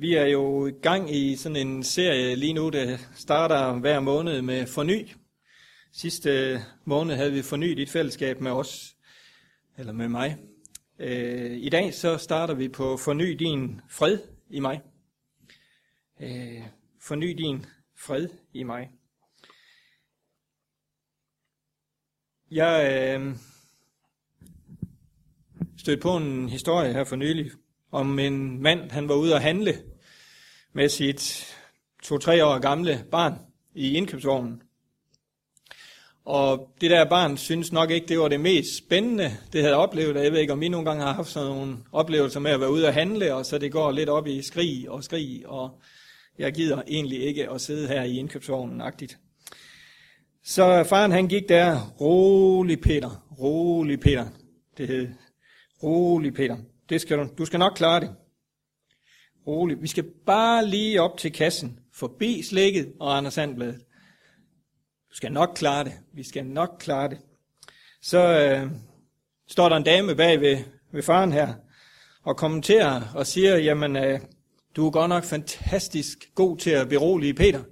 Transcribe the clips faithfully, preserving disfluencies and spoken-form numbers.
Vi er jo i gang i sådan en serie lige nu, der starter hver måned med Forny. Sidste måned havde vi fornyet et fællesskab med os, eller med mig. I dag så starter vi på Forny din fred i mig. Forny din fred i mig. Jeg øh, stødte på en historie her for nylig om en mand, han var ude at handle med sit to-tre år gamle barn i indkøbsvognen. Og det der barn synes nok ikke, det var det mest spændende, det havde oplevet. Jeg ved ikke, om I nogle gange har haft sådan nogle oplevelser med at være ude at handle, og så det går lidt op i skrig og skrig, og jeg gider egentlig ikke at sidde her i indkøbsvognen-agtigt. Så faren han gik der, rolig Peter, rolig Peter, det hed, rolig Peter, det skal du, du skal nok klare det, rolig, vi skal bare lige op til kassen, forbi slikket og Anders Sandbladet, du skal nok klare det, vi skal nok klare det. Så øh, står der en dame bag ved, ved faren her, og kommenterer og siger, jamen øh, du er godt nok fantastisk god til at berolige Peter.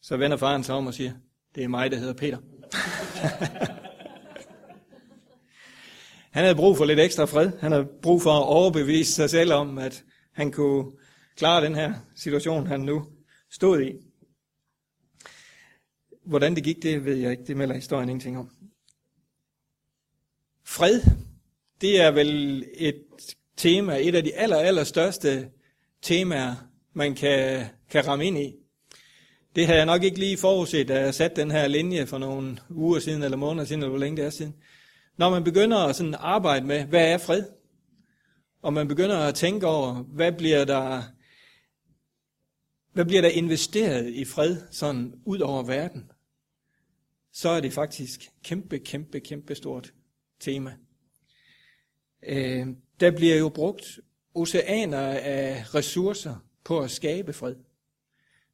Så vender faren sig om og siger, det er mig, der hedder Peter. Han havde brug for lidt ekstra fred. Han havde brug for at overbevise sig selv om, at han kunne klare den her situation, han nu stod i. Hvordan det gik, det ved jeg ikke. Det melder historien ingenting om. Fred, det er vel et tema, et af de aller, aller største temaer, man kan, kan ramme ind i. Det havde jeg nok ikke lige forudset, da jeg satte den her linje for nogle uger siden, eller måneder siden, eller hvor længe det er siden. Når man begynder at sådan arbejde med, hvad er fred? Og man begynder at tænke over, hvad bliver der, hvad bliver der investeret i fred, sådan ud over verden? Så er det faktisk kæmpe, kæmpe, kæmpe stort tema. Øh, der bliver jo brugt oceaner af ressourcer på at skabe fred.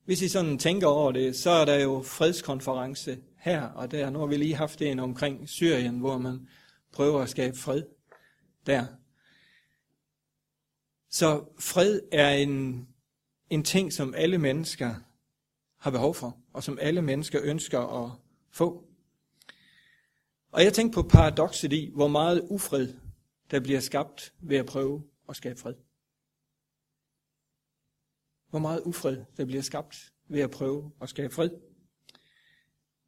Hvis I sådan tænker over det, så er der jo fredskonference her og der. Nu har vi lige haft en omkring Syrien, hvor man prøver at skabe fred der. Så fred er en, en ting, som alle mennesker har behov for, og som alle mennesker ønsker at få. Og jeg tænker på paradokset i, hvor meget ufred, der bliver skabt ved at prøve at skabe fred. Hvor meget ufred, der bliver skabt ved at prøve at skabe fred.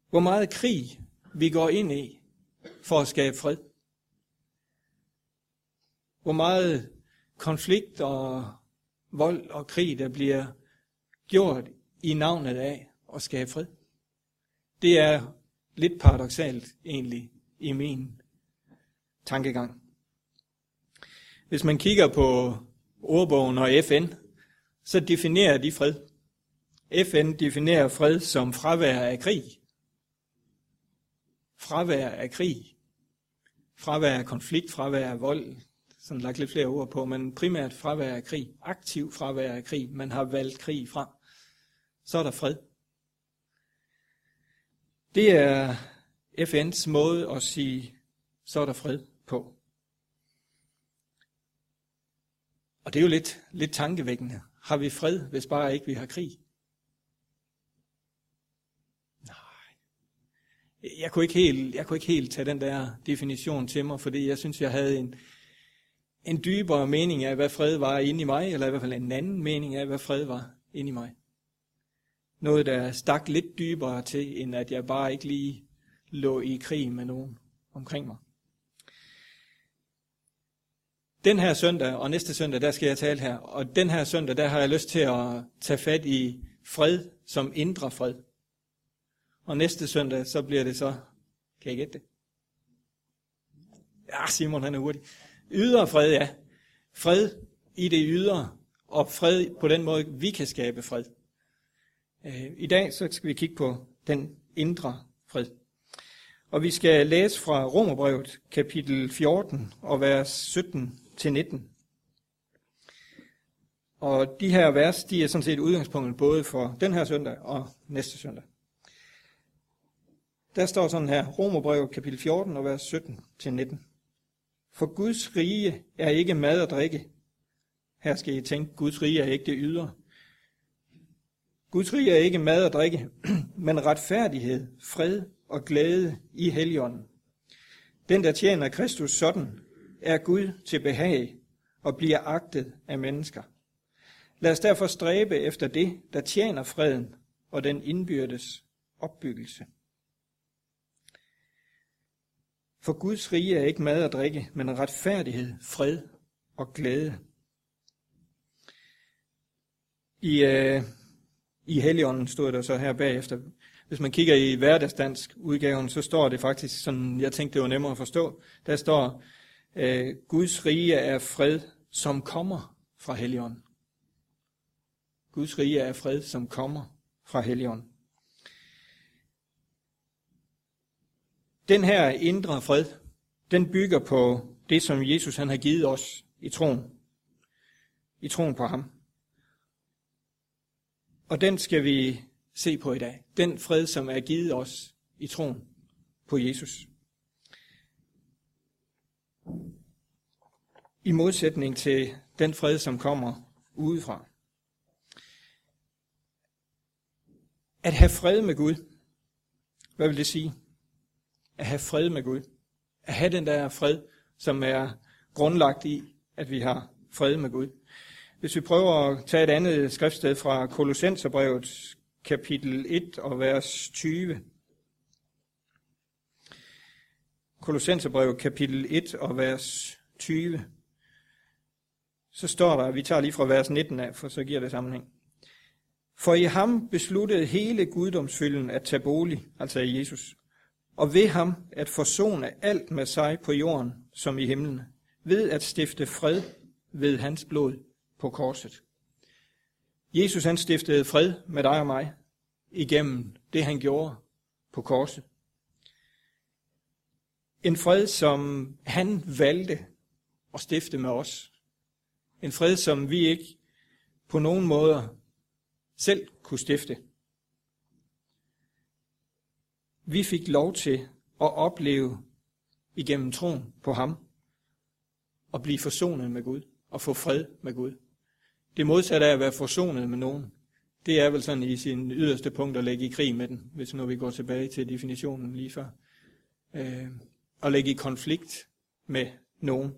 Hvor meget krig, vi går ind i for at skabe fred. Hvor meget konflikt og vold og krig, der bliver gjort i navnet af at skabe fred. Det er lidt paradoksalt egentlig i min tankegang. Hvis man kigger på ordbogen og F N, så definerer de fred. F N definerer fred som fravær af krig. Fravær af krig. Fravær af konflikt, fravær af vold. Sådan lagt lidt flere ord på, men primært fravær af krig. Aktiv fravær af krig. Man har valgt krig fra. Så er der fred. Det er F N's måde at sige, så er der fred på. Og det er jo lidt, lidt tankevækkende. Har vi fred, hvis bare ikke vi har krig? Nej. Jeg kunne ikke helt, jeg kunne ikke helt tage den der definition til mig, fordi jeg synes, jeg havde en, en dybere mening af, hvad fred var inde i mig, eller i hvert fald en anden mening af, hvad fred var inde i mig. Noget, der stak lidt dybere til, end at jeg bare ikke lige lå i krig med nogen omkring mig. Den her søndag og næste søndag, der skal jeg tale her, og den her søndag, der har jeg lyst til at tage fat i fred som indre fred. Og næste søndag, så bliver det så, kan I gætte det? Ja, Simon han er hurtig. Ydre fred, ja. Fred i det ydre, og fred på den måde, vi kan skabe fred. I dag, så skal vi kigge på den indre fred. Og vi skal læse fra Romerbrevet, kapitel fjorten, og vers sytten til nitten. Og de her vers, de er sådan set udgangspunktet både for den her søndag og næste søndag. Der står sådan her, Romerbrevet, kapitel fjorten, og vers sytten til nitten. For Guds rige er ikke mad og drikke, Her skal I tænke, Guds rige er ikke det ydre. Guds rige er ikke mad og drikke, men retfærdighed, fred og glæde i Helligånden. Den, der tjener Kristus sådan, er Gud til behag og bliver agtet af mennesker. Lad os derfor stræbe efter det, der tjener freden og den indbyrdes opbyggelse. For Guds rige er ikke mad og drikke, men retfærdighed, fred og glæde. I, øh, i Helligånden stod der så her bagefter. Hvis man kigger i hverdagsdansk udgaven, så står det faktisk sådan, jeg tænkte det var nemmere at forstå. Der står, øh, Guds rige er fred, som kommer fra Helligånden. Guds rige er fred, som kommer fra Helligånden. Den her indre fred, den bygger på det, som Jesus han har givet os i troen. I troen på ham. Og den skal vi se på i dag. Den fred, som er givet os i troen på Jesus. I modsætning til den fred, som kommer udefra. At have fred med Gud, hvad vil det sige? At have fred med Gud. At have den der fred, som er grundlagt i, at vi har fred med Gud. Hvis vi prøver at tage et andet skriftsted fra Kolossenserbrevet, kapitel et og vers tyve. Kolossenserbrevet, kapitel et og vers tyve. Så står der, vi tager lige fra vers nitten af, for så giver det sammenhæng. For i ham besluttede hele guddomsfylden at tage bolig, altså i Jesus, og ved ham at forsone alt med sig på jorden som i himlen, ved at stifte fred ved hans blod på korset. Jesus han stiftede fred med dig og mig, igennem det han gjorde på korset. En fred, som han valgte at stifte med os. En fred, som vi ikke på nogen måder selv kunne stifte. Vi fik lov til at opleve igennem troen på ham, og blive forsonet med Gud, og få fred med Gud. Det modsatte af at være forsonet med nogen, det er vel sådan i sin yderste punkt at lægge i krig med den, hvis nu vi går tilbage til definitionen lige før, øh, at lægge i konflikt med nogen.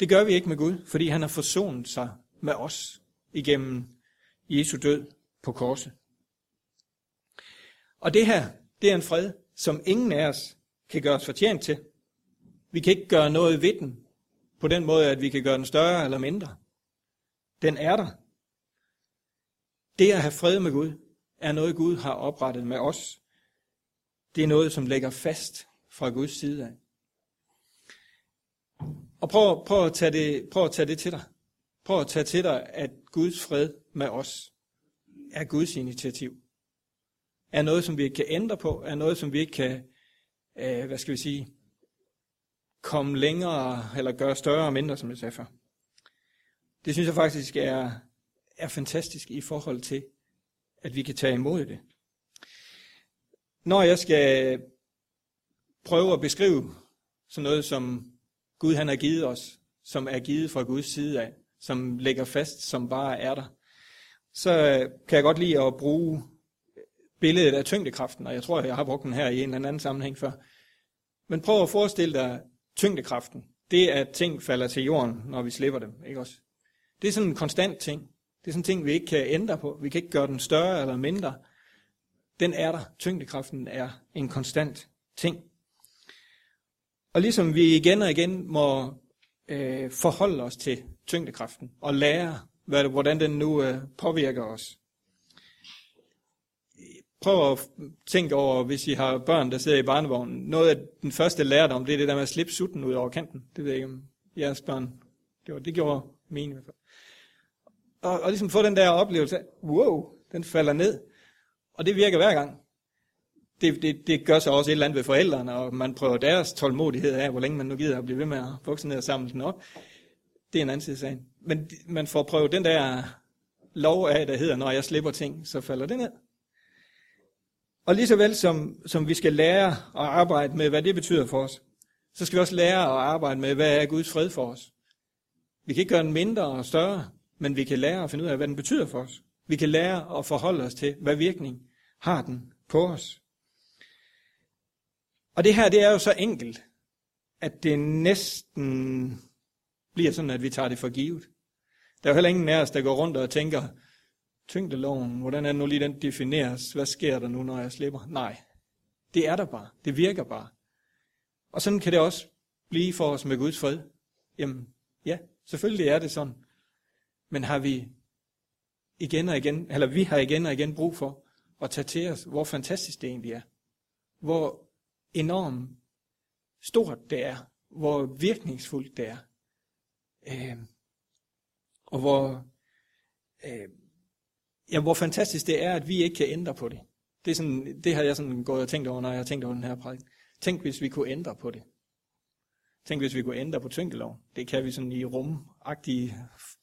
Det gør vi ikke med Gud, fordi han har forsonet sig med os igennem Jesu død på korset. Og det her, det er en fred, som ingen af os kan gøre os fortjent til. Vi kan ikke gøre noget ved den, på den måde, at vi kan gøre den større eller mindre. Den er der. Det at have fred med Gud, er noget Gud har oprettet med os. Det er noget, som ligger fast fra Guds side af. Og prøv, prøv, at tage det, prøv at tage det til dig. Prøv at tage til dig, at Guds fred med os er Guds initiativ. Er noget, som vi ikke kan ændre på, er noget, som vi ikke kan, øh, hvad skal vi sige, komme længere, eller gøre større og mindre, som jeg sagde før. Det synes jeg faktisk er, er fantastisk i forhold til, at vi kan tage imod det. Når jeg skal prøve at beskrive sådan noget, som Gud han har givet os, som er givet fra Guds side af, som ligger fast, som bare er der, så kan jeg godt lide at bruge billedet af tyngdekraften, og jeg tror, jeg har brugt den her i en eller anden sammenhæng før. Men prøv at forestille dig tyngdekraften. Det er, at ting falder til jorden, når vi slipper dem, ikke også? Det er sådan en konstant ting. Det er sådan en ting, vi ikke kan ændre på. Vi kan ikke gøre den større eller mindre. Den er der. Tyngdekraften er en konstant ting. Og ligesom vi igen og igen må øh, forholde os til tyngdekraften, og lære, hvad, hvordan den nu øh, påvirker os. Prøv at tænke over, hvis I har børn, der sidder i barnevognen. Noget af den første lærdom, det er det der med at slippe sutten ud over kanten. Det ved jeg ikke, om jeres børn gjorde. Det gjorde mine i hvert fald. Og, og ligesom få den der oplevelse af, wow, den falder ned. Og det virker hver gang. Det, det, det gør sig også et eller andet ved forældrene, og man prøver deres tålmodighed af, hvor længe man nu gider at blive ved med at bukse ned og samle den op. Det er en anden side af sagen. Men man får prøvet den der lov af, der hedder, når jeg slipper ting, så falder det ned. Og lige så vel som, som vi skal lære at arbejde med, hvad det betyder for os, så skal vi også lære at arbejde med, hvad er Guds fred for os. Vi kan ikke gøre den mindre og større, men vi kan lære at finde ud af, hvad den betyder for os. Vi kan lære at forholde os til, hvad virkning har den på os. Og det her, det er jo så enkelt, at det næsten bliver sådan, at vi tager det for givet. Der er jo heller ingen af os, der går rundt og tænker, tyngdeloven, hvordan er nu lige den defineres? Hvad sker der nu, når jeg slipper? Nej, det er der bare. Det virker bare. Og sådan kan det også blive for os med Guds fred. Jamen, ja, selvfølgelig er det sådan. Men har vi igen og igen, eller vi har igen og igen brug for at tage til os, hvor fantastisk det egentlig er. Hvor enormt stort det er. Hvor virkningsfuldt det er. Øh, og hvor... Øh, Ja, hvor fantastisk det er, at vi ikke kan ændre på det. Det, er sådan, det har jeg sådan gået og tænkt over, når jeg har tænkt over den her prædiken. Tænk, hvis vi kunne ændre på det. Tænk, hvis vi kunne ændre på tyngdeloven. Det kan vi sådan i rumagtige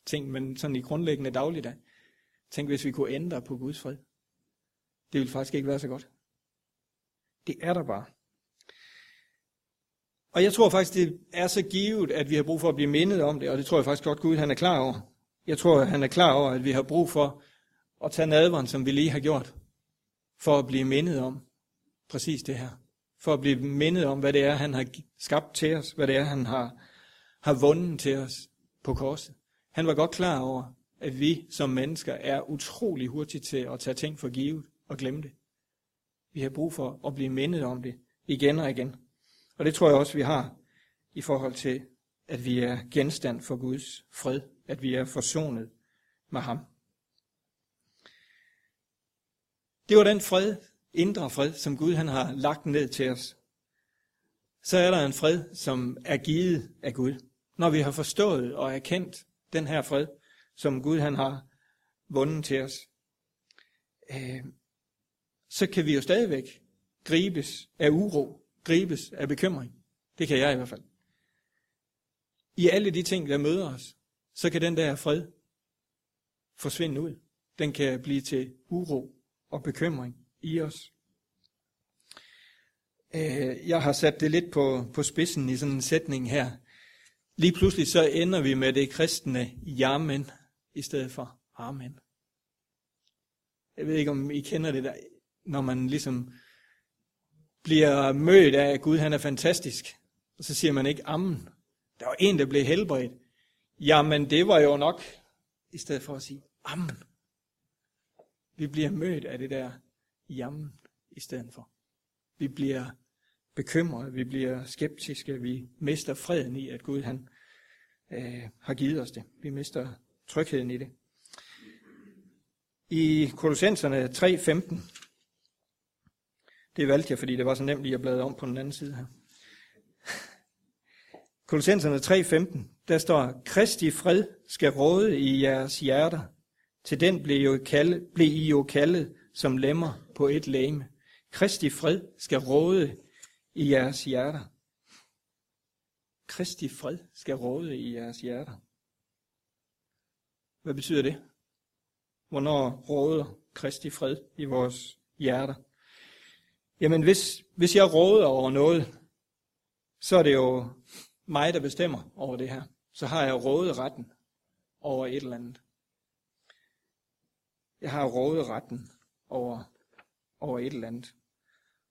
ting, men sådan i grundlæggende dagligdag. Tænk, hvis vi kunne ændre på Guds fred. Det ville faktisk ikke være så godt. Det er der bare. Og jeg tror faktisk, det er så givet, at vi har brug for at blive mindet om det, og det tror jeg faktisk godt, Gud han er klar over. Jeg tror, han er klar over, at vi har brug for og tage nadveren, som vi lige har gjort, for at blive mindet om præcis det her. For at blive mindet om, hvad det er, han har skabt til os, hvad det er, han har, har vundet til os på korset. Han var godt klar over, at vi som mennesker er utrolig hurtige til at tage ting for givet og glemme det. Vi har brug for at blive mindet om det igen og igen. Og det tror jeg også, vi har i forhold til, at vi er genstand for Guds fred, at vi er forsonet med ham. Det var den fred, indre fred, som Gud han har lagt ned til os. Så er der en fred, som er givet af Gud. Når vi har forstået og erkendt den her fred, som Gud han har vundet til os, øh, så kan vi jo stadigvæk gribes af uro, gribes af bekymring. Det kan jeg i hvert fald. I alle de ting, der møder os, så kan den der fred forsvinde ud. Den kan blive til uro og bekymring i os. Jeg har sat det lidt på, på spidsen i sådan en sætning her. Lige pludselig så ender vi med det kristne jamen i stedet for amen. Jeg ved ikke, om I kender det der, når man ligesom bliver mødt af, at Gud han er fantastisk, og så siger man ikke amen. Der var en, der blev helbredt. Jamen, det var jo nok, i stedet for at sige amen. Vi bliver mødt af det der jamen i stedet for. Vi bliver bekymrede, vi bliver skeptiske, vi mister freden i, at Gud han øh, har givet os det. Vi mister trygheden i det. I Kolossenserne tre femten, det valgte jeg, fordi det var så nemt lige at bladre om på den anden side her. Kolossenserne tre femten, der står, Kristi fred skal råde i jeres hjerter. Til den blev I, jo kaldet, blev I jo kaldet som lemmer på et legeme. Kristi fred skal råde i jeres hjerter. Kristi fred skal råde i jeres hjerter. Hvad betyder det? Hvornår råder Kristi fred i vores hjerter? Jamen, hvis, hvis jeg råder over noget, så er det jo mig, der bestemmer over det her. Så har jeg råderetten over et eller andet. Jeg har råderetten over, over et eller andet.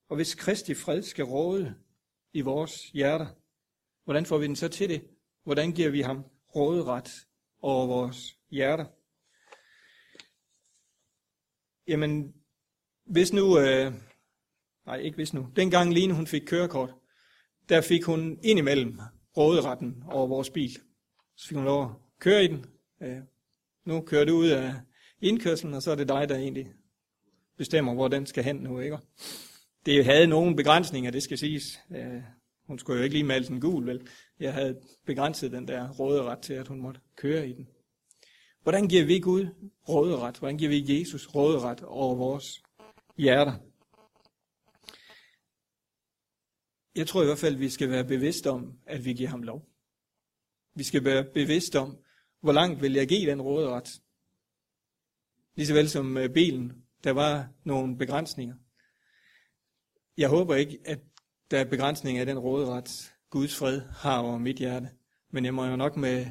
Og hvis Kristi fred skal råde i vores hjerter, hvordan får vi den så til det? Hvordan giver vi ham råderet over vores hjerter? Jamen, hvis nu... Øh, nej, ikke hvis nu. Dengang Line hun fik kørekort, der fik hun indimellem råderetten over vores bil. Så fik hun lov at køre i den. Øh, nu kører du ud af... indkørslen, og så er det dig, der egentlig bestemmer, hvor den skal hen nu, ikke? Det havde nogle begrænsninger, det skal siges. Øh, hun skulle jo ikke lige male den gul, vel? Jeg havde begrænset den der råderet til, at hun måtte køre i den. Hvordan giver vi Gud råderet? Hvordan giver vi Jesus råderet over vores hjerter? Jeg tror i hvert fald, vi skal være bevidste om, at vi giver ham lov. Vi skal være bevidste om, hvor langt vil jeg give den råderet? Lige så vel som bilen, der var nogle begrænsninger. Jeg håber ikke, at der er begrænsninger af den råderet, Guds fred har over mit hjerte. Men jeg må jo nok med,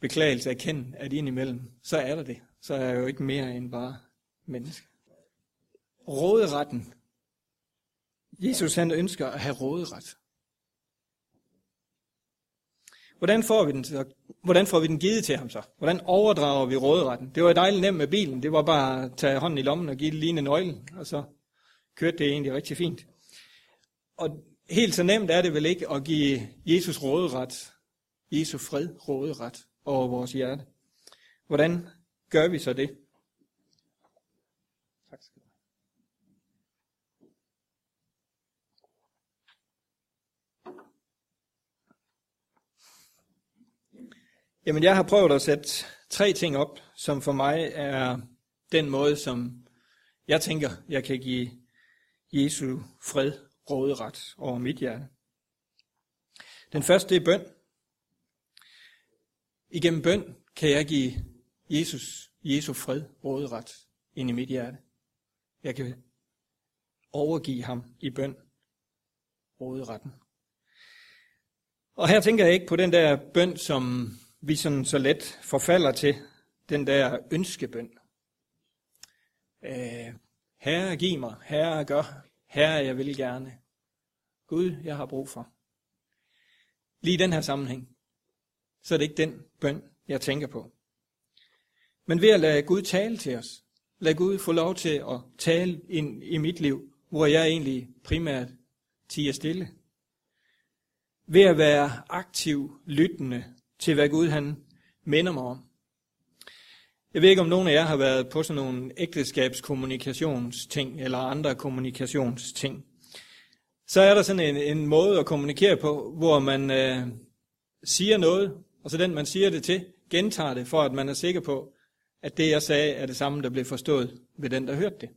beklagelse, erkende, at indimellem, så er der det. Så er jeg jo ikke mere end bare menneske. Råderetten. Jesus han ønsker at have råderet. Hvordan får vi den så? Hvordan får vi den givet til ham så? Hvordan overdrager vi råderetten? Det var dejligt nemt med bilen. Det var bare at tage hånden i lommen og give det lige en nøgle, og så kørte det egentlig rigtig fint. Og helt så nemt er det vel ikke at give Jesus råderet, Jesu fred råderet over vores hjerte. Hvordan gør vi så det? Tak skal du have. Jamen, jeg har prøvet at sætte tre ting op, som for mig er den måde, som jeg tænker, jeg kan give Jesu fred råderet over mit hjerte. Den første er bøn. Igennem bøn kan jeg give Jesus, Jesu fred råderet ind i mit hjerte. Jeg kan overgive ham i bøn råderetten. Og her tænker jeg ikke på den der bøn, som vi sådan så let forfalder til, den der ønskebøn. Øh, Herre, giv mig. Herre, gør. Herre, jeg vil gerne. Gud, jeg har brug for. Lige i den her sammenhæng, så er det ikke den bøn, jeg tænker på. Men ved at lade Gud tale til os, lad Gud få lov til at tale ind i mit liv, hvor jeg egentlig primært tier stille. Ved at være aktiv, lyttende til, hvad Gud han minder mig om. Jeg ved ikke, om nogen af jer har været på sådan nogle ægteskabskommunikationsting eller andre kommunikationsting. Så er der sådan en, en måde at kommunikere på, hvor man øh, siger noget, og så den, man siger det til, gentager det, for at man er sikker på, at det, jeg sagde, er det samme, der blev forstået ved den, der hørte det.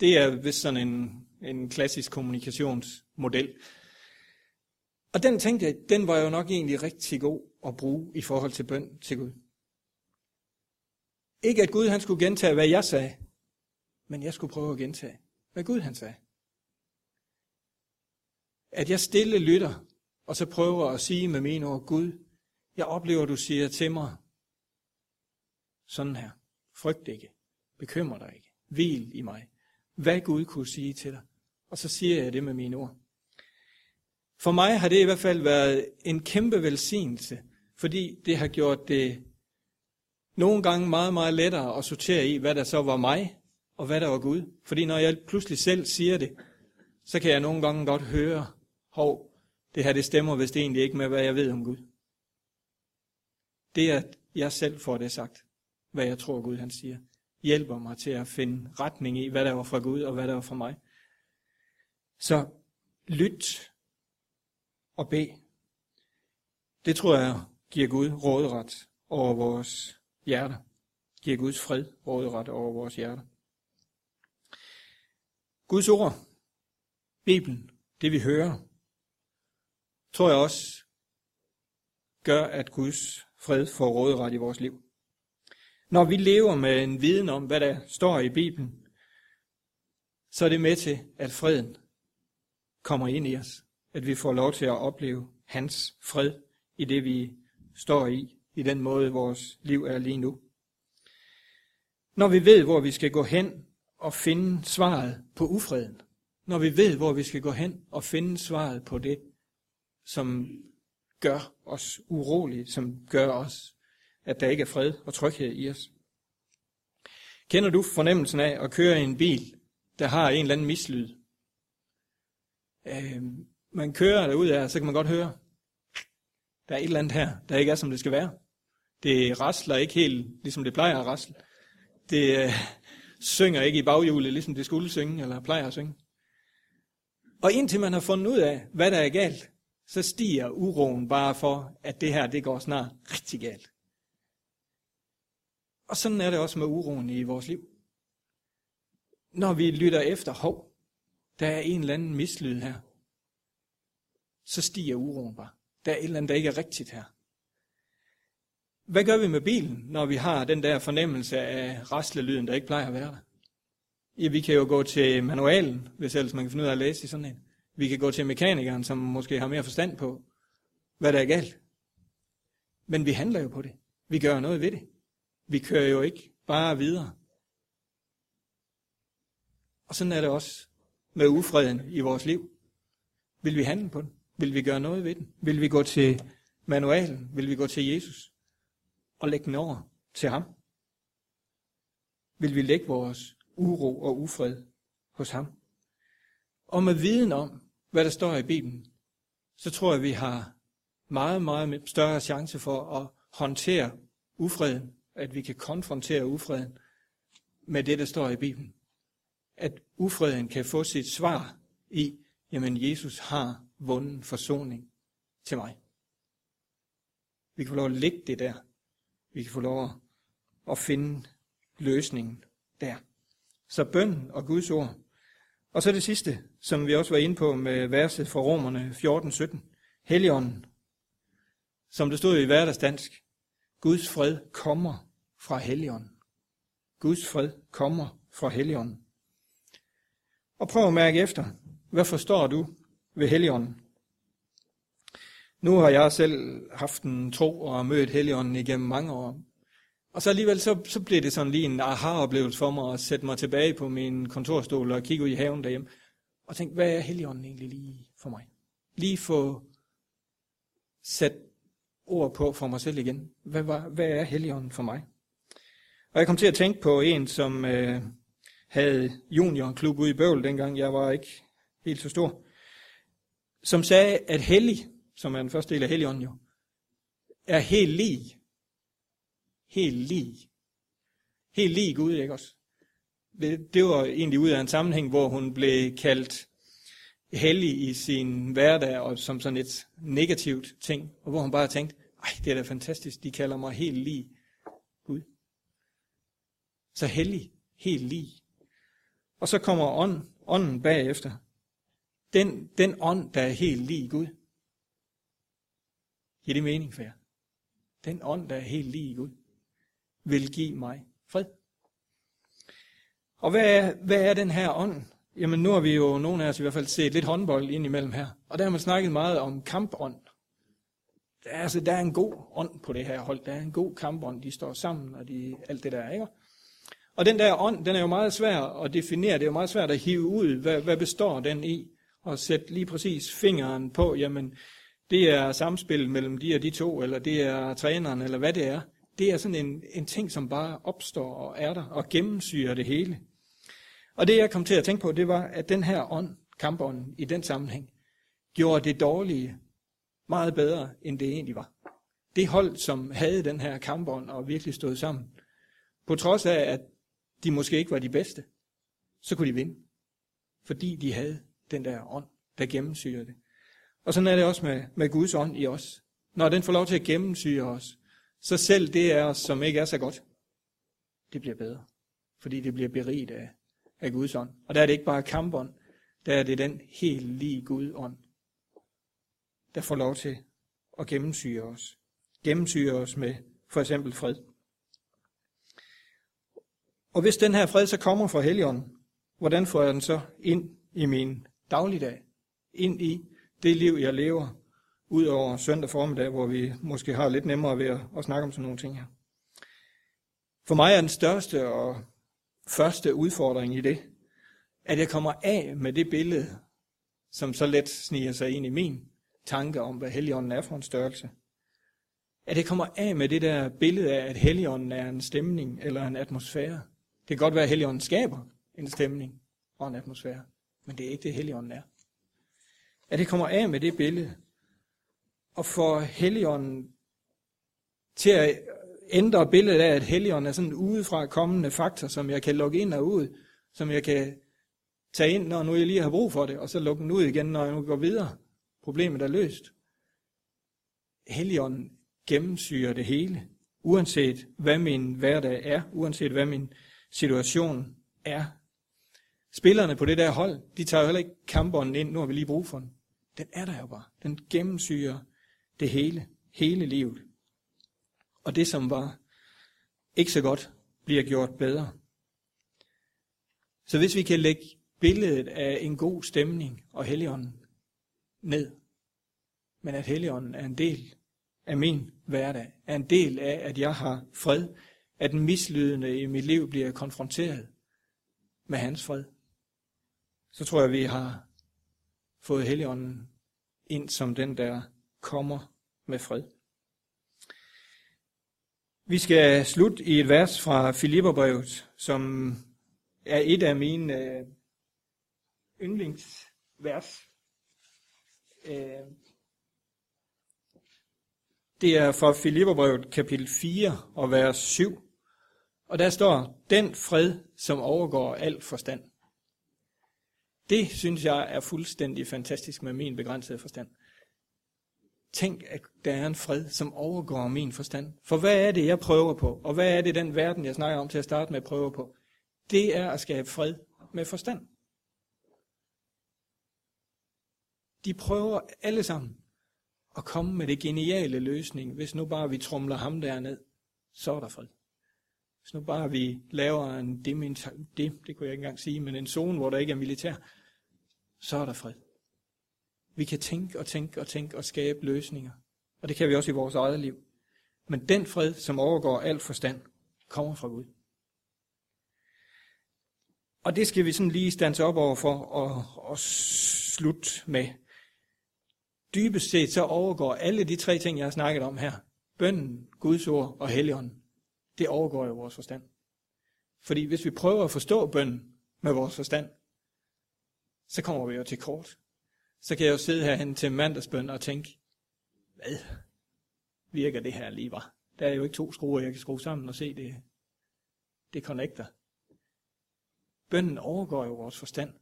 Det er vist sådan en, en klassisk kommunikationsmodel. Og den tænkte jeg, den var jo nok egentlig rigtig god at bruge i forhold til bøn til Gud. Ikke at Gud han skulle gentage, hvad jeg sagde, men jeg skulle prøve at gentage, hvad Gud han sagde. At jeg stille lytter, og så prøver at sige med mine ord, Gud, jeg oplever, du siger til mig sådan her. Frygt ikke, bekymrer dig ikke, hvil i mig. Hvad Gud kunne sige til dig, og så siger jeg det med mine ord. For mig har det i hvert fald været en kæmpe velsignelse, fordi det har gjort det nogle gange meget, meget lettere at sortere i, hvad der så var mig, og hvad der var Gud. Fordi når jeg pludselig selv siger det, så kan jeg nogle gange godt høre, hov, det her det stemmer vist egentlig ikke med, hvad jeg ved om Gud. Det er, at jeg selv får det sagt, hvad jeg tror Gud han siger, hjælper mig til at finde retning i, hvad der var fra Gud, og hvad der var fra mig. Så lyt og bed. Det tror jeg giver Gud råderet over vores hjerter. Giver Guds fred råderet over vores hjerter. Guds ord, Bibelen, det vi hører, tror jeg også gør, at Guds fred får råderet i vores liv. Når vi lever med en viden om, hvad der står i Bibelen, så er det med til, at freden kommer ind i os. At vi får lov til at opleve hans fred i det, vi står i, i den måde, vores liv er lige nu. Når vi ved, hvor vi skal gå hen og finde svaret på ufreden. Når vi ved, hvor vi skal gå hen og finde svaret på det, som gør os urolige, som gør os, at der ikke er fred og tryghed i os. Kender du fornemmelsen af at køre i en bil, der har en eller anden mislyd? Øh, man kører derudad, af, så kan man godt høre, der er et eller andet her, der ikke er, som det skal være. Det rasler ikke helt, ligesom det plejer at rasle. Det øh, synger ikke i baghjulet, ligesom det skulle synge, eller plejer at synge. Og indtil man har fundet ud af, hvad der er galt, så stiger uroen bare for, at det her, det går snart rigtig galt. Og sådan er det også med uroen i vores liv. Når vi lytter efter, hov, der er en eller anden mislyd her, så stiger uroen bare. Der er et eller andet, der ikke er rigtigt her. Hvad gør vi med bilen, når vi har den der fornemmelse af raslelyden, der ikke plejer at være der? Ja, vi kan jo gå til manualen, hvis ellers man kan finde ud af at læse i sådan en. Vi kan gå til mekanikeren, som måske har mere forstand på, hvad der er galt. Men vi handler jo på det. Vi gør noget ved det. Vi kører jo ikke bare videre. Og sådan er det også med ufreden i vores liv. Vil vi handle på den? Vil vi gøre noget ved den? Vil vi gå til manualen? Vil vi gå til Jesus og lægge den over til ham? Vil vi lægge vores uro og ufred hos ham? Og med viden om, hvad der står i Bibelen, så tror jeg, vi har meget, meget større chance for at håndtere ufreden, at vi kan konfrontere ufreden med det, der står i Bibelen. At ufreden kan få sit svar i, jamen Jesus har vundet forsoning til mig. Vi kan få lov at lægge det der. Vi kan få lov at finde løsningen der. Så bønnen og Guds ord. Og så det sidste, som vi også var inde på med verset fra Romerne fjorten sytten. Helligånden, som det stod i hverdagsdansk. Guds fred kommer fra Helligånden. Guds fred kommer fra Helligånden. Og prøv at mærke efter, hvad forstår du ved Helligånden? Nu har jeg selv haft en tro og mødt Helligånden igennem mange år. Og så alligevel, så, så blev det sådan lige en aha-oplevelse for mig at sætte mig tilbage på min kontorstol og kigge ud i haven derhjemme. Og tænke, hvad er Helligånden egentlig lige for mig? Lige få sat ord på for mig selv igen. Hvad, var, hvad er Helligånden for mig? Og jeg kom til at tænke på en, som øh, havde juniorklub ude i Bøvl, dengang jeg var ikke helt så stor, som sagde, at hellig, som er den første del af Helligånden jo, er helt lig. Helt lig. Helt lig Gud, ikke også? Det var egentlig ud af en sammenhæng, hvor hun blev kaldt hellig i sin hverdag, og som sådan et negativt ting, og hvor hun bare tænkte, ej, det er da fantastisk, de kalder mig helt lig Gud. Så hellig, helt lig. Og så kommer ånd, ånden bagefter. Den, den ånd, der er helt lig Gud. Giver det mening for jer? Den ånd, der er helt lig Gud, vil give mig fred. Og hvad er, hvad er den her ånd? Jamen nu har vi jo, nogle af os i hvert fald, set lidt håndbold ind imellem her. Og der har man snakket meget om kampånd. Der er, altså, der er en god ånd på det her hold. Der er en god kampånd. De står sammen og de, alt det der, ikke? Og den der ånd, den er jo meget svær at definere. Det er jo meget svært at hive ud, hvad, hvad består den i? Og sætte lige præcis fingeren på, jamen det er samspillet mellem de og de to, eller det er træneren, eller hvad det er. Det er sådan en, en ting, som bare opstår og er der, og gennemsyrer det hele. Og det jeg kom til at tænke på, det var, at den her ånd, kampånden i den sammenhæng, gjorde det dårlige meget bedre, end det egentlig var. Det hold, som havde den her kampånd og virkelig stod sammen, på trods af, at de måske ikke var de bedste, så kunne de vinde. Fordi de havde den der ånd, der gennemsyrer det. Og sådan er det også med, med Guds ånd i os. Når den får lov til at gennemsyre os, så selv det af os, som ikke er så godt, det bliver bedre. Fordi det bliver beriget af, af Guds ånd. Og der er det ikke bare kampånd, der er det den helt lige Gud ånd, der får lov til at gennemsyre os. Gennemsyre os med for eksempel fred. Og hvis den her fred så kommer fra Helligånden, hvordan får jeg den så ind i min dagligdag? Ind i det liv, jeg lever, ud over søndag formiddag, hvor vi måske har lidt nemmere ved at, at snakke om sådan nogle ting her. For mig er den største og første udfordring i det, at jeg kommer af med det billede, som så let sniger sig ind i min tanke om, hvad Helligånden er for en størrelse. At jeg kommer af med det der billede af, at Helligånden er en stemning eller en atmosfære. Det kan godt være, at Helligånden skaber en stemning og en atmosfære, men det er ikke det, Helligånden er. At det kommer af med det billede, og får Helligånden til at ændre billedet af, at Helligånden er sådan en udefra kommende faktor, som jeg kan lukke ind og ud, som jeg kan tage ind, når nu jeg lige har brug for det, og så lukke den ud igen, når jeg nu går videre. Problemet er løst. Helligånden gennemsyrer det hele, uanset hvad min hverdag er, uanset hvad min situation er. Spillerne på det der hold, de tager jo heller ikke kampånden ind, nu har vi lige brug for den. Den er der jo bare. Den gennemsyrer det hele, hele livet. Og det, som var ikke så godt, bliver gjort bedre. Så hvis vi kan lægge billedet af en god stemning og Helligånden ned, men at Helligånden er en del af min hverdag, er en del af, at jeg har fred, at den mislydende i mit liv bliver konfronteret med hans fred. Så tror jeg, vi har fået Helligånden ind som den, der kommer med fred. Vi skal slutte i et vers fra Filipperbrevet, som er et af mine yndlingsvers. Det er fra Filipperbrevet kapitel fire og vers syv, og der står, den fred, som overgår al forstand. Det synes jeg er fuldstændig fantastisk med min begrænsede forstand. Tænk, at der er en fred, som overgår min forstand. For hvad er det, jeg prøver på? Og hvad er det, den verden, jeg snakker om til at starte med, prøver på? Det er at skabe fred med forstand. De prøver alle sammen at komme med det geniale løsning. Hvis nu bare vi tromler ham derned, så er der fred. Hvis nu bare vi laver en, dementa- dem, det kunne jeg ikke engang sige, men en zone, hvor der ikke er militær, så er der fred. Vi kan tænke og tænke og tænke og skabe løsninger. Og det kan vi også i vores eget liv. Men den fred, som overgår al forstand, kommer fra Gud. Og det skal vi sådan lige standse op over for og, og slutte med. Dybest set så overgår alle de tre ting, jeg har snakket om her, bønnen, Guds ord og Helligånden, det overgår jo vores forstand. Fordi hvis vi prøver at forstå bønnen med vores forstand, så kommer vi jo til kort. Så kan jeg jo sidde herhen til mandagsbøn og tænke, hvad virker det her lige var? Der er jo ikke to skruer, jeg kan skrue sammen og se det, det connecter. Bønnen overgår jo vores forstand.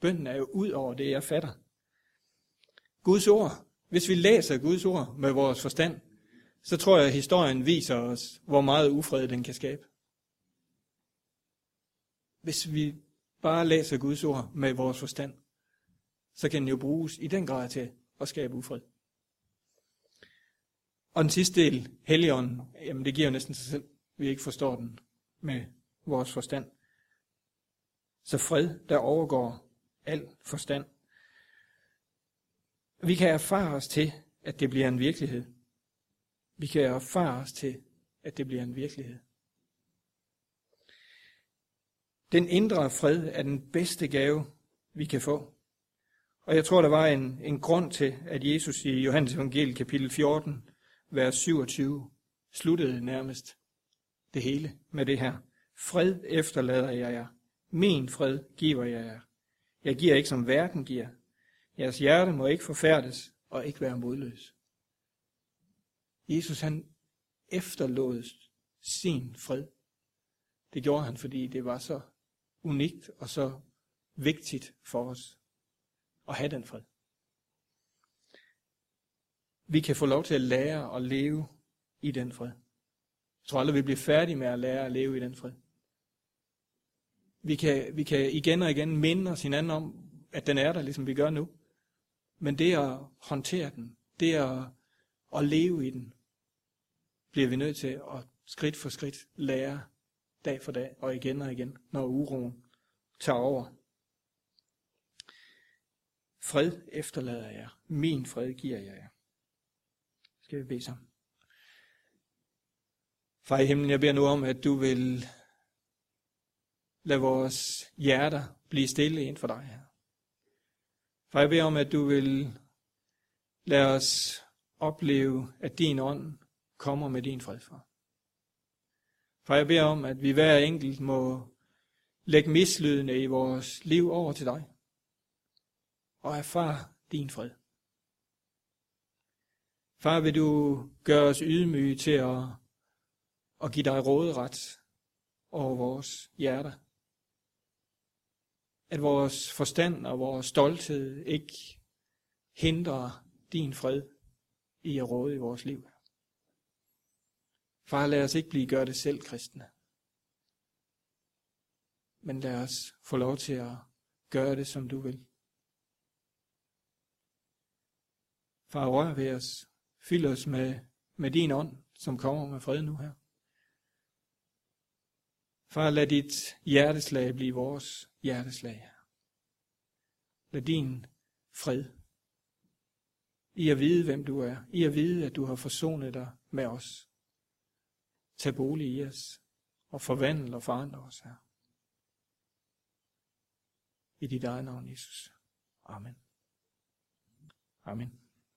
Bønnen er jo ud over det, jeg fatter. Guds ord. Hvis vi læser Guds ord med vores forstand, så tror jeg, at historien viser os, hvor meget ufred den kan skabe. Hvis vi bare læser Guds ord med vores forstand, så kan den jo bruges i den grad til at skabe ufred. Og den sidste del, Helligånden, jamen det giver jo næsten sig selv, vi ikke forstår den med vores forstand. Så fred, der overgår al forstand. Vi kan erfare os til, at det bliver en virkelighed. Vi kan erfare os til, at det bliver en virkelighed. Den indre fred er den bedste gave, vi kan få. Og jeg tror, der var en, en grund til, at Jesus i Johannes evangeliet kapitel fjorten, vers syvogtyve, sluttede nærmest det hele med det her. Fred efterlader jeg jer. Min fred giver jeg jer. Jeg giver ikke, som verden giver. Jeres hjerte må ikke forfærdes og ikke være modløs. Jesus, han efterlod sin fred. Det gjorde han, fordi det var så unikt og så vigtigt for os at have den fred. Vi kan få lov til at lære at leve i den fred. Jeg tror aldrig, vi bliver færdige med at lære at leve i den fred. Vi kan, vi kan igen og igen minde os hinanden om, at den er der, ligesom vi gør nu. Men det at håndtere den, det at, at leve i den, bliver vi nødt til at skridt for skridt lære dag for dag og igen og igen, når uroen tager over. Fred efterlader jeg. Min fred giver jeg jer. Skal vi bede sammen. Far i himlen, jeg beder nu om, at du vil lade vores hjerter blive stille ind for dig her. Far, jeg beder om, at du vil lade os opleve, at din ånd kommer med din fred, far. Far, jeg beder om, at vi hver enkelt må lægge mislydende i vores liv over til dig. Og erfare din fred. Far, vil du gøre os ydmyge til at, at give dig råderet over vores hjerter. At vores forstand og vores stolthed ikke hindrer din fred i at råde i vores liv. Far, lad os ikke blive gør det selv, kristne. Men lad os få lov til at gøre det, som du vil. Far, rør ved os. Fyld os med, med din ånd, som kommer med fred nu her. Far, lad dit hjerteslag blive vores hjerteslag. Lad din fred I at vide, hvem du er. I at vide, at du har forsonet dig med os. Tag bolig i os. Og forvandle og forandre os, Herre. I dit eget navn, Jesus. Amen. Amen.